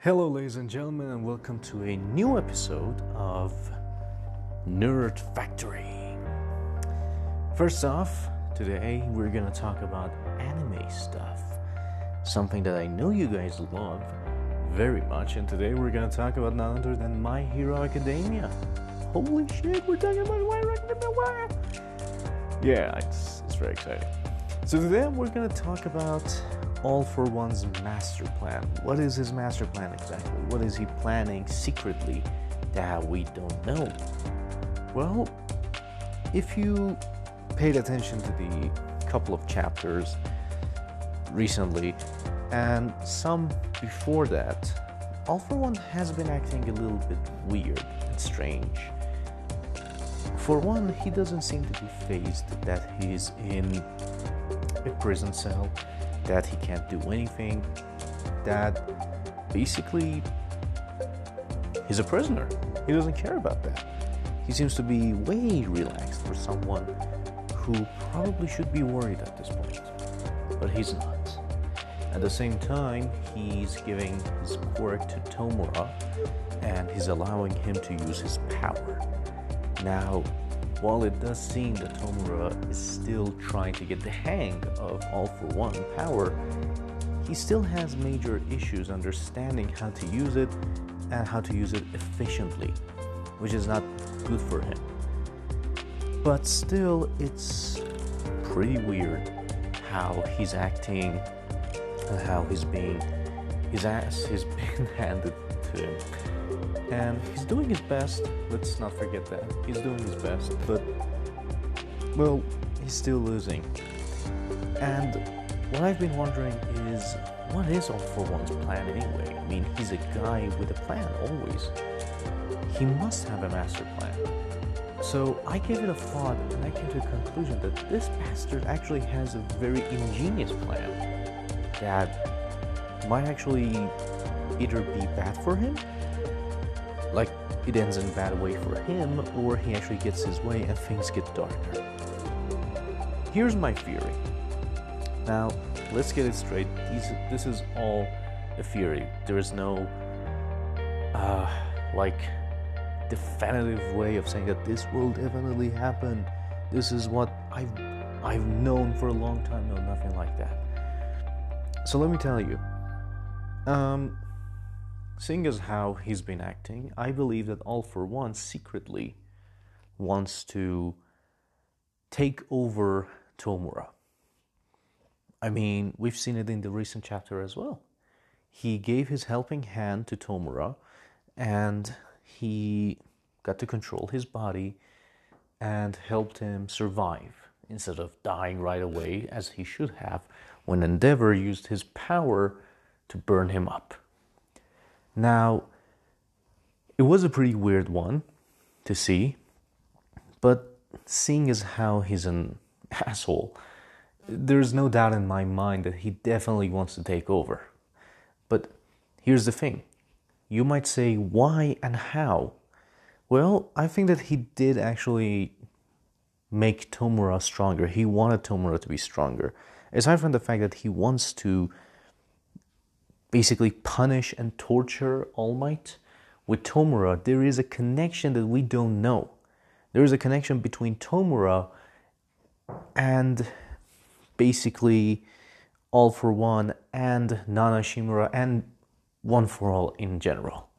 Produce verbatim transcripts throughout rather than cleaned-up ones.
Hello ladies and gentlemen, and welcome to a new episode of Nerd Factory. First off, today we're gonna talk about anime stuff, something that I know you guys love very much, and today we're gonna talk about none other than My Hero Academia. Holy shit, we're talking about My Hero Academia! Yeah, it's, it's very exciting. So today we're gonna talk about All for One's master plan. What is his master plan exactly? What is he planning secretly that we don't know? Well, if you paid attention to the couple of chapters recently and some before that, All for One has been acting a little bit weird and strange. For one, he doesn't seem to be fazed that he's in a prison cell, that he can't do anything, that basically he's a prisoner. He doesn't care about that. He seems to be way relaxed for someone who probably should be worried at this point, but he's not. At the same time, he's giving his quirk to Tomura and he's allowing him to use his power. Now, while it does seem that Tomura is still trying to get the hang of All for One power, he still has major issues understanding how to use it and how to use it efficiently, which is not good for him. But still, it's pretty weird how he's acting and how he's being, his ass has been handed to him. And he's doing his best, let's not forget that. He's doing his best, but, well, he's still losing. And what I've been wondering is, what is All for One's plan anyway? I mean, he's a guy with a plan, always. He must have a master plan. So I gave it a thought, and I came to the conclusion that this bastard actually has a very ingenious plan that might actually either be bad for him, like it ends in a bad way for him, or he actually gets his way and things get darker. Here's my theory. Now, let's get it straight. These, this is all a theory. There is no, uh, like, definitive way of saying that this will definitely happen. This is what I've, I've known for a long time. No, nothing like that. So let me tell you. Um... Seeing as how he's been acting, I believe that All for One secretly wants to take over Tomura. I mean, we've seen it in the recent chapter as well. He gave his helping hand to Tomura, and he got to control his body and helped him survive instead of dying right away, as he should have, when Endeavor used his power to burn him up. Now, it was a pretty weird one to see, but seeing as how he's an asshole, there's no doubt in my mind that he definitely wants to take over. But here's the thing. You might say, why and how? Well, I think that he did actually make Tomura stronger. He wanted Tomura to be stronger. Aside from the fact that he wants to basically punish and torture All Might, with Tomura, there is a connection that we don't know. There is a connection between Tomura and basically All for One and Nana Shimura and One for All in general.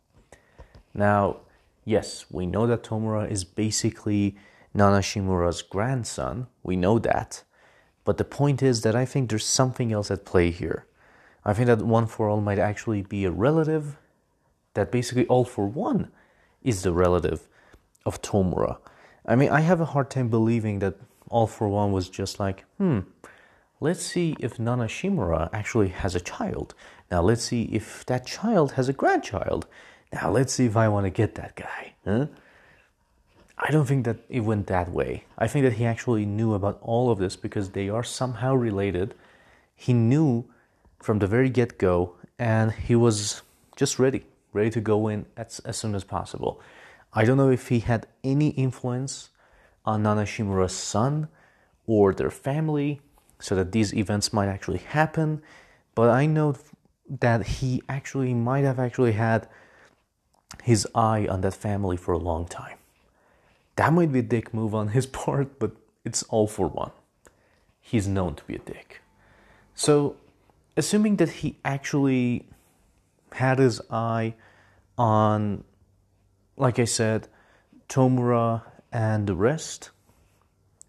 Now, yes, we know that Tomura is basically Nana Shimura's grandson. We know that. But the point is that I think there's something else at play here. I think that One for All might actually be a relative, that basically All for One is the relative of Tomura. I mean, I have a hard time believing that All for One was just like, hmm, let's see if Nana Shimura actually has a child. Now let's see if that child has a grandchild. Now let's see if I want to get that guy. Huh? I don't think that it went that way. I think that he actually knew about all of this because they are somehow related. He knew from the very get-go, and he was just ready, ready to go in as, as soon as possible. I don't know if he had any influence on Nana Shimura's son or their family so that these events might actually happen, but I know that he actually might have actually had his eye on that family for a long time. That might be a dick move on his part, but it's all for one. He's known to be a dick. So, assuming that he actually had his eye on, like I said, Tomura and the rest,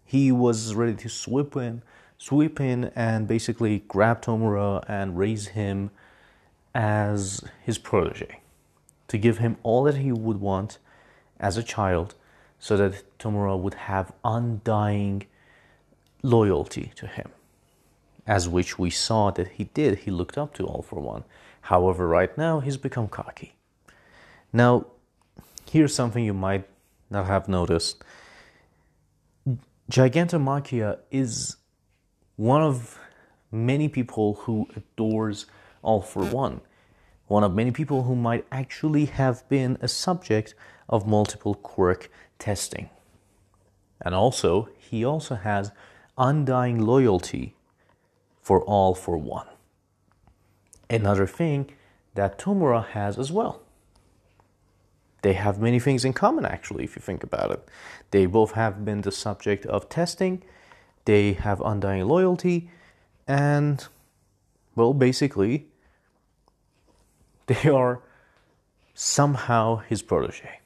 he was ready to swoop in, swoop in and basically grab Tomura and raise him as his protege, to give him all that he would want as a child, so that Tomura would have undying loyalty to him, as which we saw that he did. He looked up to All for One. However, right now, he's become cocky. Now, here's something you might not have noticed. Gigantomachia is one of many people who adores All for One. One of many people who might actually have been a subject of multiple quirk testing. And also, he also has undying loyalty for All for One. Another thing that Tomura has as well. They have many things in common, actually, if you think about it. They both have been the subject of testing. They have undying loyalty. And, well, basically, they are somehow his protege.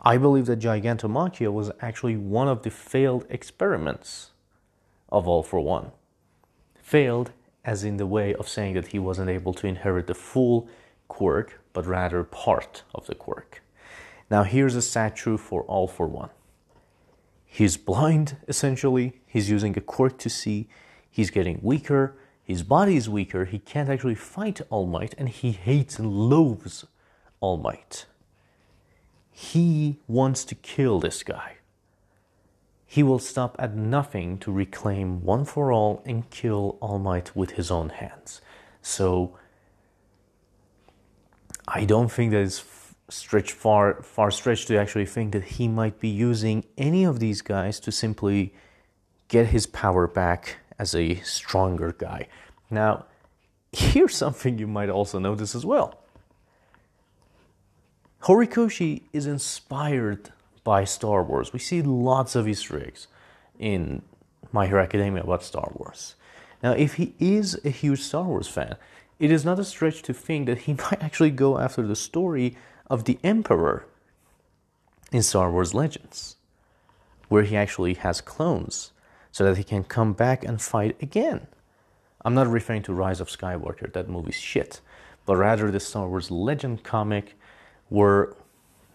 I believe that Gigantomachia was actually one of the failed experiments of All for One. Failed as in the way of saying that he wasn't able to inherit the full quirk, but rather part of the quirk. Now here's a sad truth for All for One. He's blind, essentially. He's using a quirk to see. He's getting weaker. His body is weaker. He can't actually fight All Might, and he hates and loathes All Might. He wants to kill this guy. He will stop at nothing to reclaim One for All and kill All Might with his own hands. So, I don't think that it's stretch far, far stretched to actually think that he might be using any of these guys to simply get his power back as a stronger guy. Now, here's something you might also notice as well. Horikoshi is inspired by Star Wars. We see lots of Easter eggs in My Hero Academia about Star Wars. Now, if he is a huge Star Wars fan, it is not a stretch to think that he might actually go after the story of the Emperor in Star Wars Legends, where he actually has clones, so that he can come back and fight again. I'm not referring to Rise of Skywalker, that movie's shit, but rather the Star Wars Legend comic, where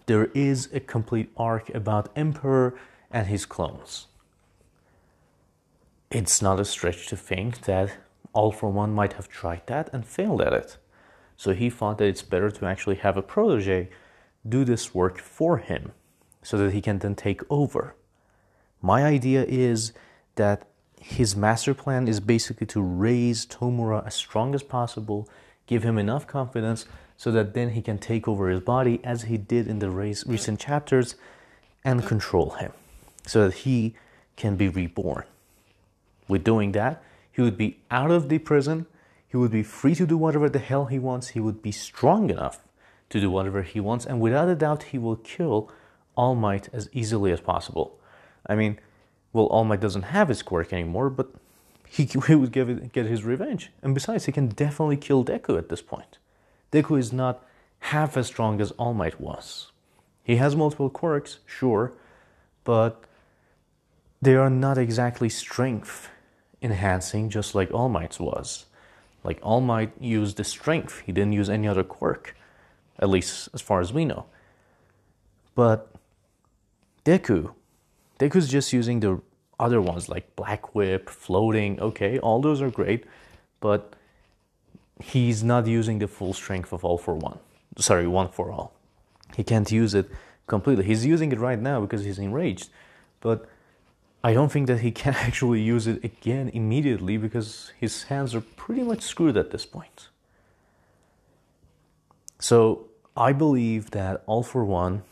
there is a complete arc about Emperor and his clones. It's not a stretch to think that All for One might have tried that and failed at it. So he thought that it's better to actually have a protege do this work for him, so that he can then take over. My idea is that his master plan is basically to raise Tomura as strong as possible, give him enough confidence, so that then he can take over his body as he did in the race, recent chapters, and control him so that he can be reborn. With doing that, he would be out of the prison, he would be free to do whatever the hell he wants, he would be strong enough to do whatever he wants, and without a doubt he will kill All Might as easily as possible. I mean, well, All Might doesn't have his quirk anymore, but he, he would give it, get his revenge. And besides, he can definitely kill Deku at this point. Deku is not half as strong as All Might was. He has multiple quirks, sure, but they are not exactly strength enhancing, just like All Might's was. Like, All Might used the strength. He didn't use any other quirk, at least as far as we know. But Deku, Deku's just using the other ones like Black Whip, Floating, okay, all those are great, but he's not using the full strength of All for One. Sorry, One for All. He can't use it completely. He's using it right now because he's enraged, but I don't think that he can actually use it again immediately because his hands are pretty much screwed at this point. So I believe that All for One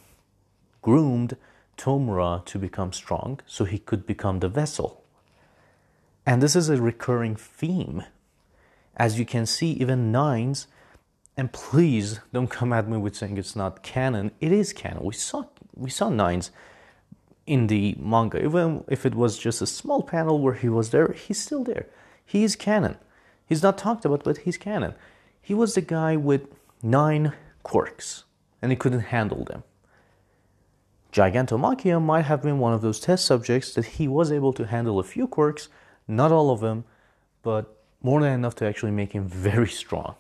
groomed Tomura to become strong so he could become the vessel. And this is a recurring theme. As you can see, even Nines, and please don't come at me with saying it's not canon. It is canon. We saw, we saw Nines in the manga. Even if it was just a small panel where he was there, he's still there. He is canon. He's not talked about, but he's canon. He was the guy with nine quirks, and he couldn't handle them. Gigantomachia might have been one of those test subjects that he was able to handle a few quirks, not all of them, but more than enough to actually make him very strong.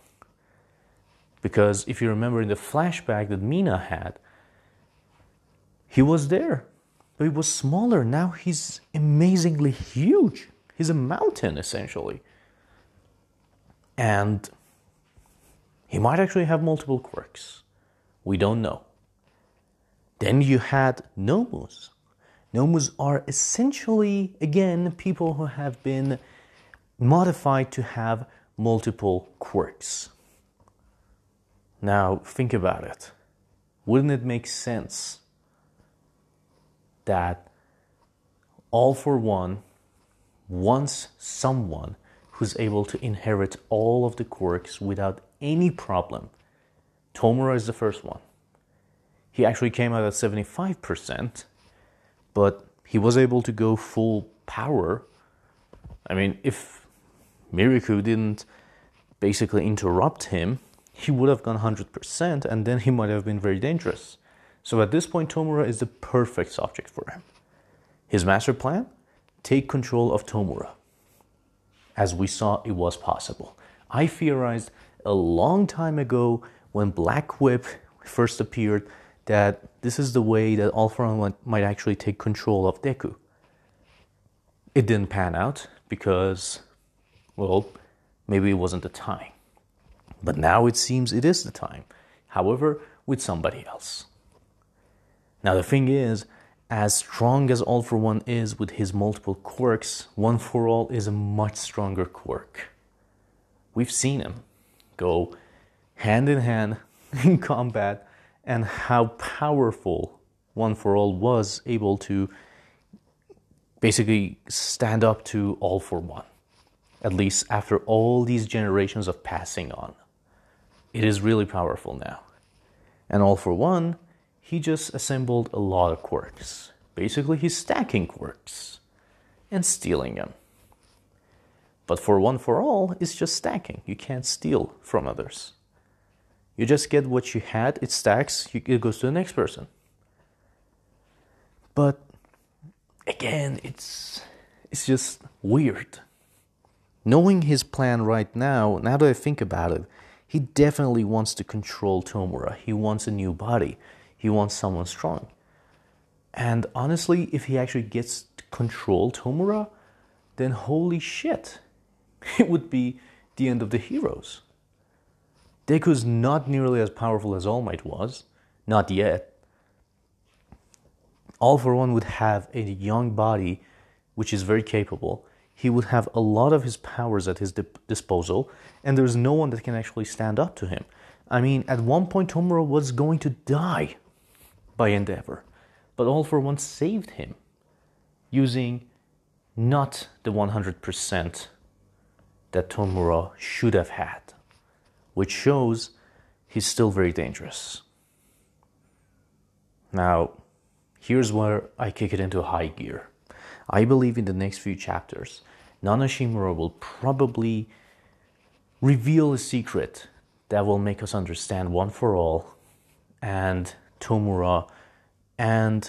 Because if you remember in the flashback that Mina had, he was there, but he was smaller. Now he's amazingly huge. He's a mountain, essentially. And he might actually have multiple quirks. We don't know. Then you had Nomus. Nomus are essentially, again, people who have been modified to have multiple quirks. Now, think about it. Wouldn't it make sense that All for One wants someone who's able to inherit all of the quirks without any problem? Tomura is the first one. He actually came out at seventy-five percent, but he was able to go full power. I mean, if Miriku didn't basically interrupt him, he would have gone one hundred percent, and then he might have been very dangerous. So at this point, Tomura is the perfect subject for him. His master plan? Take control of Tomura. As we saw, it was possible. I theorized a long time ago when Black Whip first appeared that this is the way that All for One might actually take control of Deku. It didn't pan out because, well, maybe it wasn't the time. But now it seems it is the time, however, with somebody else. Now the thing is, as strong as All for One is with his multiple quirks, One for All is a much stronger quirk. We've seen him go hand in hand in combat and how powerful One for All was able to basically stand up to All for One, at least after all these generations of passing on. It is really powerful now. And All for One, he just assembled a lot of quirks. Basically, he's stacking quirks and stealing them. But for One for All, it's just stacking. You can't steal from others. You just get what you had, it stacks, it goes to the next person. But again, it's, it's just weird. Knowing his plan right now, now that I think about it, he definitely wants to control Tomura. He wants a new body. He wants someone strong. And honestly, if he actually gets to control Tomura, then holy shit, it would be the end of the heroes. Deku's not nearly as powerful as All Might was. Not yet. All for One would have a young body, which is very capable. He would have a lot of his powers at his disposal, and there's no one that can actually stand up to him. I mean, at one point, Tomura was going to die by Endeavor, but All for One saved him using not the one hundred percent that Tomura should have had, which shows he's still very dangerous. Now, here's where I kick it into high gear. I believe in the next few chapters, Nana Shimura will probably reveal a secret that will make us understand One for All and Tomura and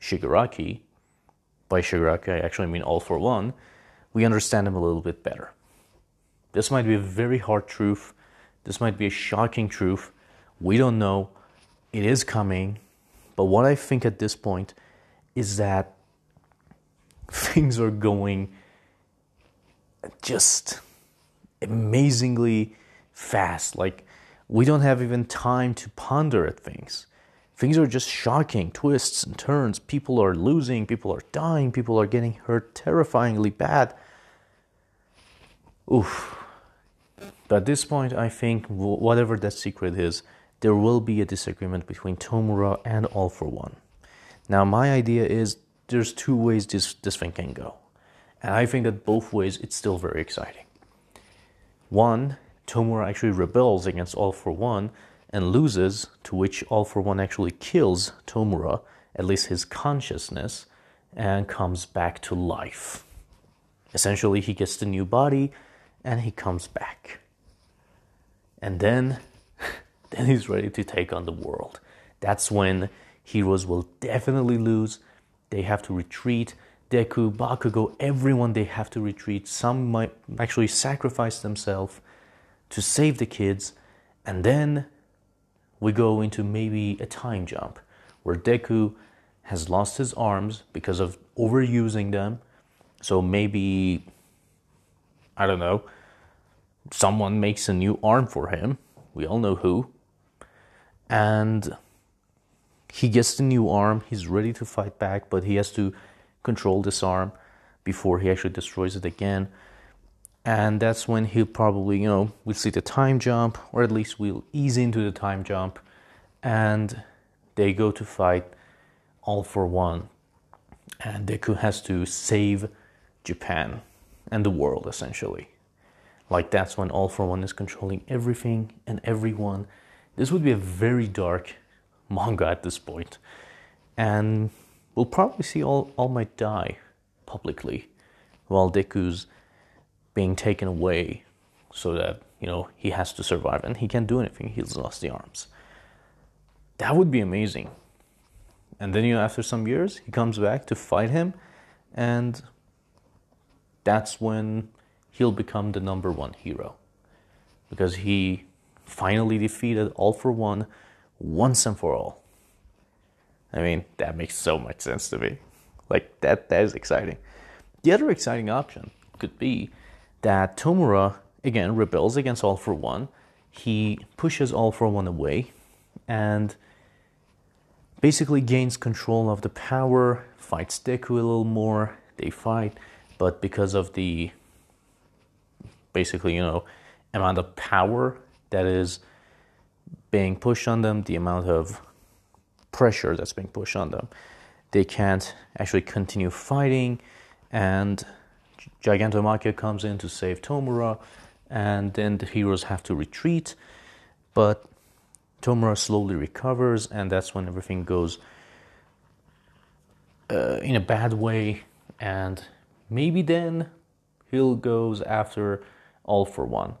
Shigaraki. By Shigaraki, I actually mean All for One. We understand them a little bit better. This might be a very hard truth. This might be a shocking truth. We don't know. It is coming. But what I think at this point is that things are going just amazingly fast. Like, we don't have even time to ponder at things. Things are just shocking, twists and turns. People are losing, people are dying, people are getting hurt terrifyingly bad. Oof. But at this point, I think whatever that secret is, there will be a disagreement between Tomura and All for One. Now, my idea is there's two ways this, this thing can go. And I think that both ways, it's still very exciting. One, Tomura actually rebels against All for One and loses, to which All for One actually kills Tomura, at least his consciousness, and comes back to life. Essentially, he gets the new body, and he comes back. And then, then he's ready to take on the world. That's when heroes will definitely lose. They have to retreat. Deku, Bakugo, everyone, they have to retreat. Some might actually sacrifice themselves to save the kids. And then we go into maybe a time jump where Deku has lost his arms because of overusing them. So maybe, I don't know, someone makes a new arm for him. We all know who. And he gets the new arm. He's ready to fight back, but he has to control this arm before he actually destroys it again. And that's when he'll probably, you know, we'll see the time jump, or at least we'll ease into the time jump. And they go to fight All for One. And Deku has to save Japan and the world, essentially. Like, that's when All for One is controlling everything and everyone. This would be a very dark manga at this point. And we'll probably see All, All Might die publicly while Deku's being taken away so that, you know, he has to survive. And he can't do anything. He's lost the arms. That would be amazing. And then, you know, after some years, he comes back to fight him. And that's when he'll become the number one hero, because he finally defeated All for One once and for all. I mean, that makes so much sense to me. Like, that, that is exciting. The other exciting option could be that Tomura, again, rebels against All for One. He pushes All for One away and basically gains control of the power, fights Deku a little more. They fight, but because of the basically, you know, amount of power that is being pushed on them, the amount of pressure that's being pushed on them, they can't actually continue fighting, and Gigantomachia comes in to save Tomura, and then the heroes have to retreat, but Tomura slowly recovers, and that's when everything goes uh, in a bad way, and maybe then he'll goes after All for One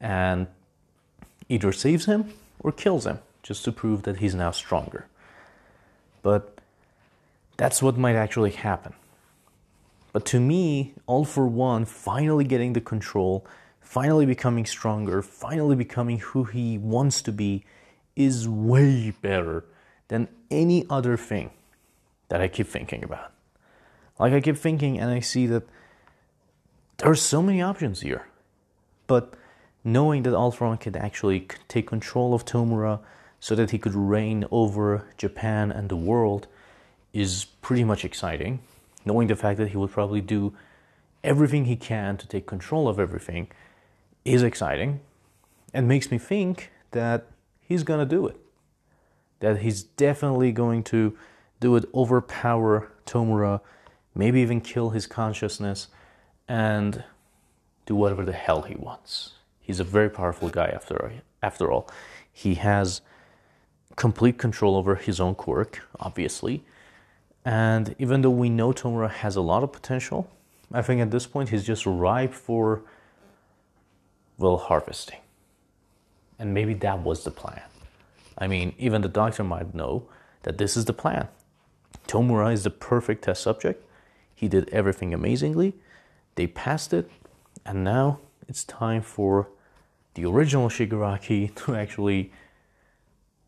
and either saves him or kills him, just to prove that he's now stronger. But that's what might actually happen. But to me, All for One finally getting the control, finally becoming stronger, finally becoming who he wants to be, is way better than any other thing that I keep thinking about. Like, I keep thinking and I see that there are so many options here. But knowing that All for One could actually take control of Tomura so that he could reign over Japan and the world is pretty much exciting. Knowing the fact that he would probably do everything he can to take control of everything is exciting, and makes me think that he's gonna do it. That he's definitely going to do it, overpower Tomura, maybe even kill his consciousness, and do whatever the hell he wants. He's a very powerful guy after, after all. He has complete control over his own quirk, obviously. And even though we know Tomura has a lot of potential, I think at this point he's just ripe for, well, harvesting. And maybe that was the plan. I mean, even the doctor might know that this is the plan. Tomura is the perfect test subject. He did everything amazingly. They passed it, and now it's time for the original Shigaraki to actually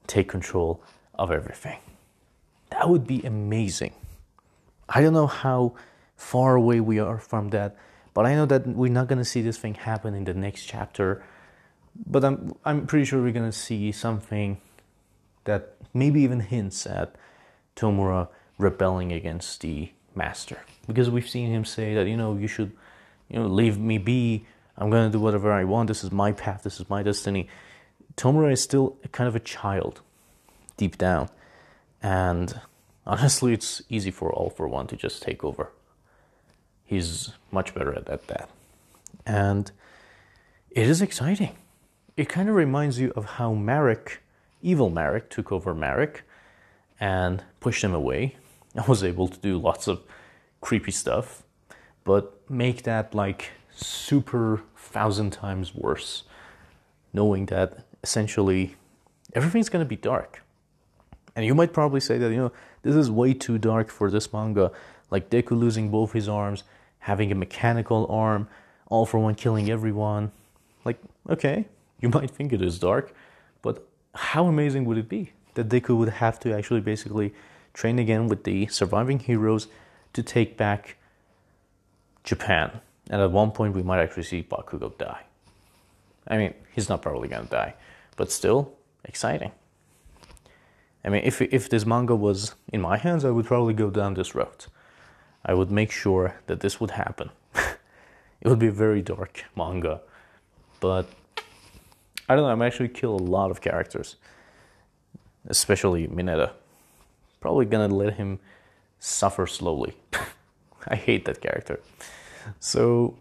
take control of everything. That would be amazing. I don't know how far away we are from that. But I know that we're not going to see this thing happen in the next chapter. But I'm I'm pretty sure we're going to see something that maybe even hints at Tomura rebelling against the master. Because we've seen him say that, you know, you should, you know, leave me be. I'm going to do whatever I want. This is my path. This is my destiny. Tomura is still kind of a child deep down. And honestly, it's easy for All for One to just take over. He's much better at that. And it is exciting. It kind of reminds you of how Marek, evil Marek, took over Marek and pushed him away. I was able to do lots of creepy stuff, but make that like super thousand times worse, knowing that essentially everything's going to be dark. And you might probably say that, you know, this is way too dark for this manga. Like Deku losing both his arms, having a mechanical arm, All for One killing everyone. Like, okay, you might think it is dark, but how amazing would it be that Deku would have to actually basically train again with the surviving heroes to take back Japan. And at one point, we might actually see Bakugo die. I mean, he's not probably going to die, but still, exciting. I mean, if if this manga was in my hands, I would probably go down this route. I would make sure that this would happen. It would be a very dark manga. But, I don't know, I'm actually kill a lot of characters. Especially Mineta. Probably gonna let him suffer slowly. I hate that character. So,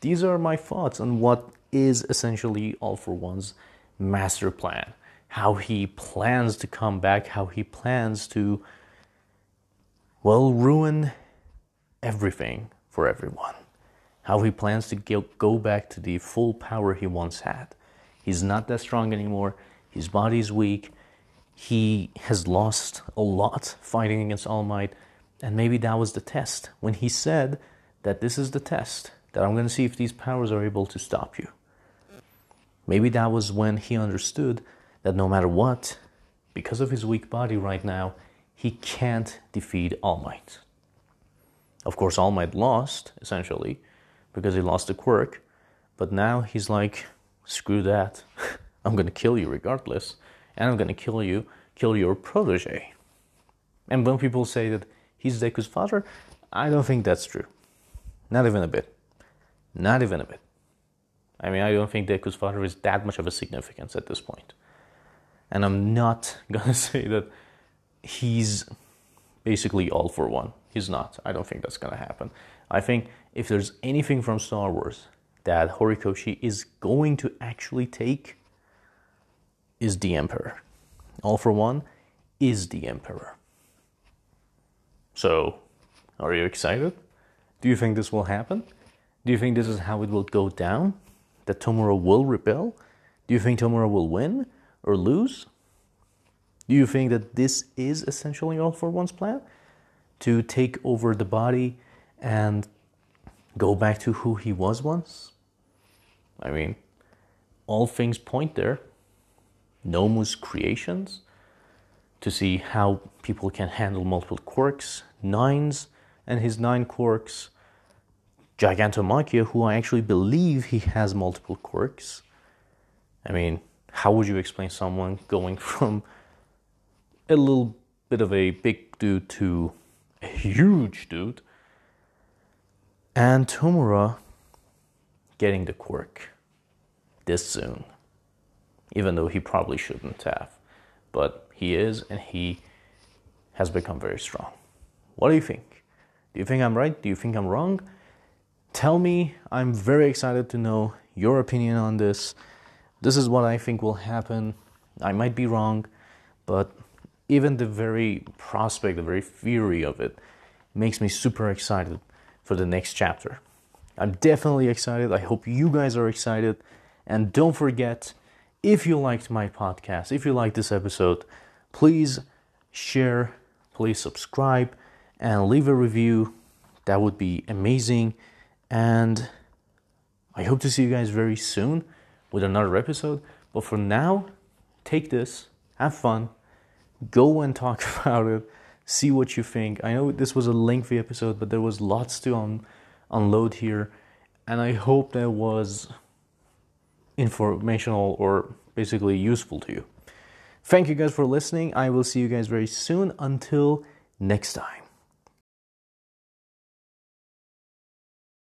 these are my thoughts on what is essentially All for One's master plan. How he plans to come back, how he plans to, well, ruin everything for everyone. How he plans to go back to the full power he once had. He's not that strong anymore. His body's weak. He has lost a lot fighting against All Might. And maybe that was the test. When he said that this is the test, that I'm going to see if these powers are able to stop you. Maybe that was when he understood that no matter what, because of his weak body right now, he can't defeat All Might. Of course, All Might lost, essentially, because he lost the quirk. But now he's like, screw that. I'm going to kill you regardless. And I'm going to kill you, kill your protege. And when people say that he's Deku's father, I don't think that's true. Not even a bit. Not even a bit. I mean, I don't think Deku's father is that much of a significance at this point. And I'm not going to say that he's basically All for One. He's not. I don't think that's going to happen. I think if there's anything from Star Wars that Horikoshi is going to actually take, is the Emperor. All for One is the Emperor. So, are you excited? Do you think this will happen? Do you think this is how it will go down? That Tomura will rebel? Do you think Tomura will win? Or lose? Do you think that this is essentially All for One's plan? To take over the body and go back to who he was once? I mean, all things point there. Nomus creations, to see how people can handle multiple quirks. Nines and his nine quirks. Gigantomachia, who I actually believe he has multiple quirks. I mean, how would you explain someone going from a little bit of a big dude to a huge dude? And Tomura getting the quirk this soon. Even though he probably shouldn't have. But he is, and he has become very strong. What do you think? Do you think I'm right? Do you think I'm wrong? Tell me. I'm very excited to know your opinion on this. This is what I think will happen. I might be wrong, but even the very prospect, the very theory of it makes me super excited for the next chapter. I'm definitely excited. I hope you guys are excited. And don't forget, if you liked my podcast, if you liked this episode, please share, please subscribe, and leave a review. That would be amazing. And I hope to see you guys very soon with another episode. But for now, take this, have fun, go and talk about it, see what you think. I know this was a lengthy episode, but there was lots to un- unload here, and I hope that was informational or basically useful to you. Thank you guys for listening. I will see you guys very soon. Until next time.